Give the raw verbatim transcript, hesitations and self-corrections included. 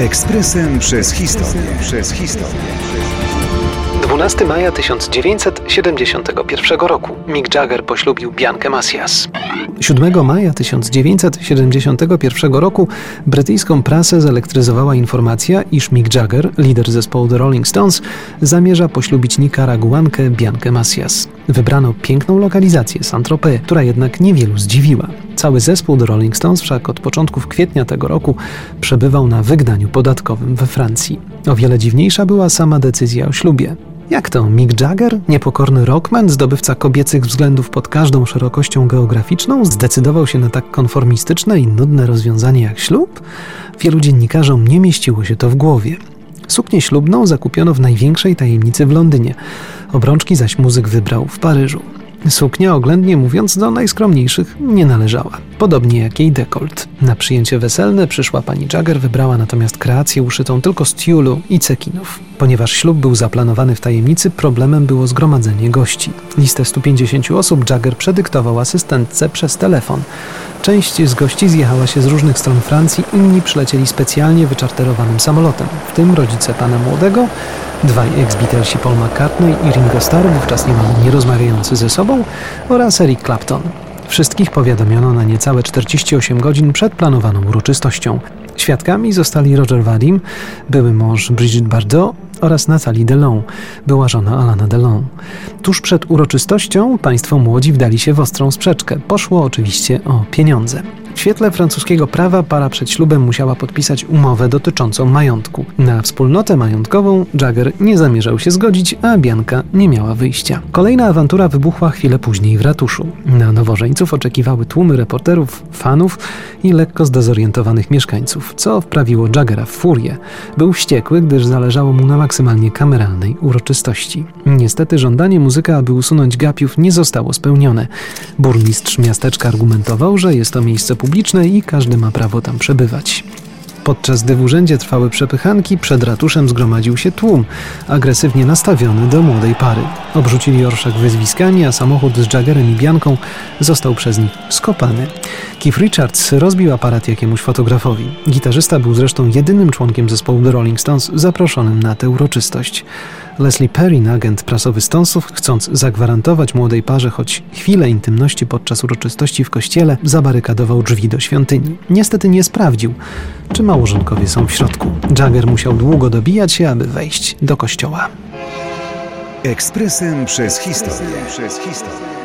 Ekspresem przez historię. Przez historię. dwunastego maja tysiąc dziewięćset siedemdziesiątego pierwszego roku Mick Jagger poślubił Biankę Masjas. siódmego maja tysiąc dziewięćset siedemdziesiątego pierwszego roku brytyjską prasę zelektryzowała informacja, iż Mick Jagger, lider zespołu The Rolling Stones, zamierza poślubić nikaraguankę Biankę Masjas. Wybrano piękną lokalizację Saint-Tropez, która jednak niewielu zdziwiła. Cały zespół The Rolling Stones wszak od początków kwietnia tego roku przebywał na wygnaniu podatkowym we Francji. O wiele dziwniejsza była sama decyzja o ślubie. Jak to? Mick Jagger, niepokorny rockman, zdobywca kobiecych względów pod każdą szerokością geograficzną, zdecydował się na tak konformistyczne i nudne rozwiązanie jak ślub? Wielu dziennikarzom nie mieściło się to w głowie. Suknię ślubną zakupiono w największej tajemnicy w Londynie, obrączki zaś muzyk wybrał w Paryżu. Suknia, oględnie mówiąc, do najskromniejszych nie należała, podobnie jak jej dekolt. Na przyjęcie weselne przyszła pani Jagger wybrała natomiast kreację uszytą tylko z tiulu i cekinów. Ponieważ ślub był zaplanowany w tajemnicy, problemem było zgromadzenie gości. Listę stu pięćdziesięciu osób Jagger przedyktował asystentce przez telefon. Część z gości zjechała się z różnych stron Francji, inni przylecieli specjalnie wyczarterowanym samolotem, w tym rodzice pana młodego, dwaj ex-Beatlesi Paul McCartney i Ringo Starr, wówczas niemal nierozmawiający ze sobą, oraz Eric Clapton. Wszystkich powiadomiono na niecałe czterdzieści osiem godzin przed planowaną uroczystością. Świadkami zostali Roger Vadim, były mąż Brigitte Bardot oraz Nathalie Delon, była żona Alaina Delon. Tuż przed uroczystością państwo młodzi wdali się w ostrą sprzeczkę. Poszło oczywiście o pieniądze. W świetle francuskiego prawa para przed ślubem musiała podpisać umowę dotyczącą majątku. Na wspólnotę majątkową Jagger nie zamierzał się zgodzić, a Bianka nie miała wyjścia. Kolejna awantura wybuchła chwilę później w ratuszu. Na nowożeńców oczekiwały tłumy reporterów, fanów i lekko zdezorientowanych mieszkańców, co wprawiło Jaggera w furię. Był wściekły, gdyż zależało mu na maksymalnie kameralnej uroczystości. Niestety żądanie muzyka, aby usunąć gapiów, nie zostało spełnione. Burmistrz miasteczka argumentował, że jest to miejsce publiczne i każdy ma prawo tam przebywać. Podczas gdy w urzędzie trwały przepychanki, przed ratuszem zgromadził się tłum, agresywnie nastawiony do młodej pary. Obrzucili orszak wyzwiskami, a samochód z Jaggerem i Bianką został przez nich skopany. Keith Richards rozbił aparat jakiemuś fotografowi. Gitarzysta był zresztą jedynym członkiem zespołu The Rolling Stones zaproszonym na tę uroczystość. Leslie Perry, agent prasowy Stonesów, chcąc zagwarantować młodej parze choć chwilę intymności podczas uroczystości w kościele, zabarykadował drzwi do świątyni. Niestety nie sprawdził, czy małżonkowie są w środku. Jagger musiał długo dobijać się, aby wejść do kościoła. Ekspresem przez historię. Przez historię.